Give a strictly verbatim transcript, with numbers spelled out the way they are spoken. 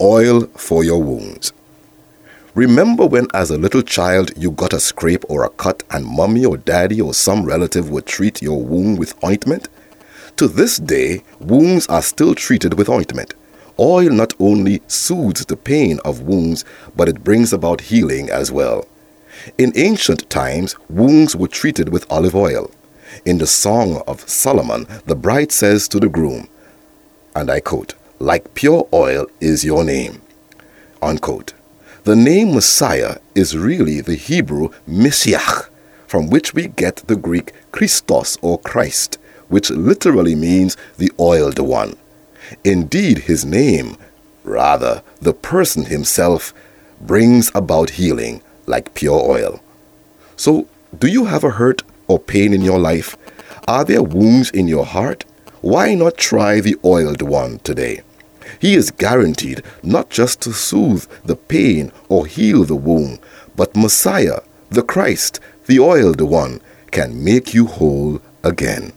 oil for your wounds. Remember when as a little child you got a scrape or a cut and mommy or daddy or some relative would treat your wound with ointment? To this day, wounds are still treated with ointment. Oil not only soothes the pain of wounds, but it brings about healing as well. In ancient times, wounds were treated with olive oil. In the Song of Solomon, the bride says to the groom, and I quote, "Like pure oil is your name," unquote. The name Messiah is really the Hebrew Messiah, from which we get the Greek Christos or Christ, which literally means the oiled one. Indeed, his name, rather, the person himself, brings about healing like pure oil. So, do you have a hurt or pain in your life? Are there wounds in your heart? Why not try the oiled one today? He is guaranteed not just to soothe the pain or heal the wound, but Messiah, the Christ, the oiled one, can make you whole again.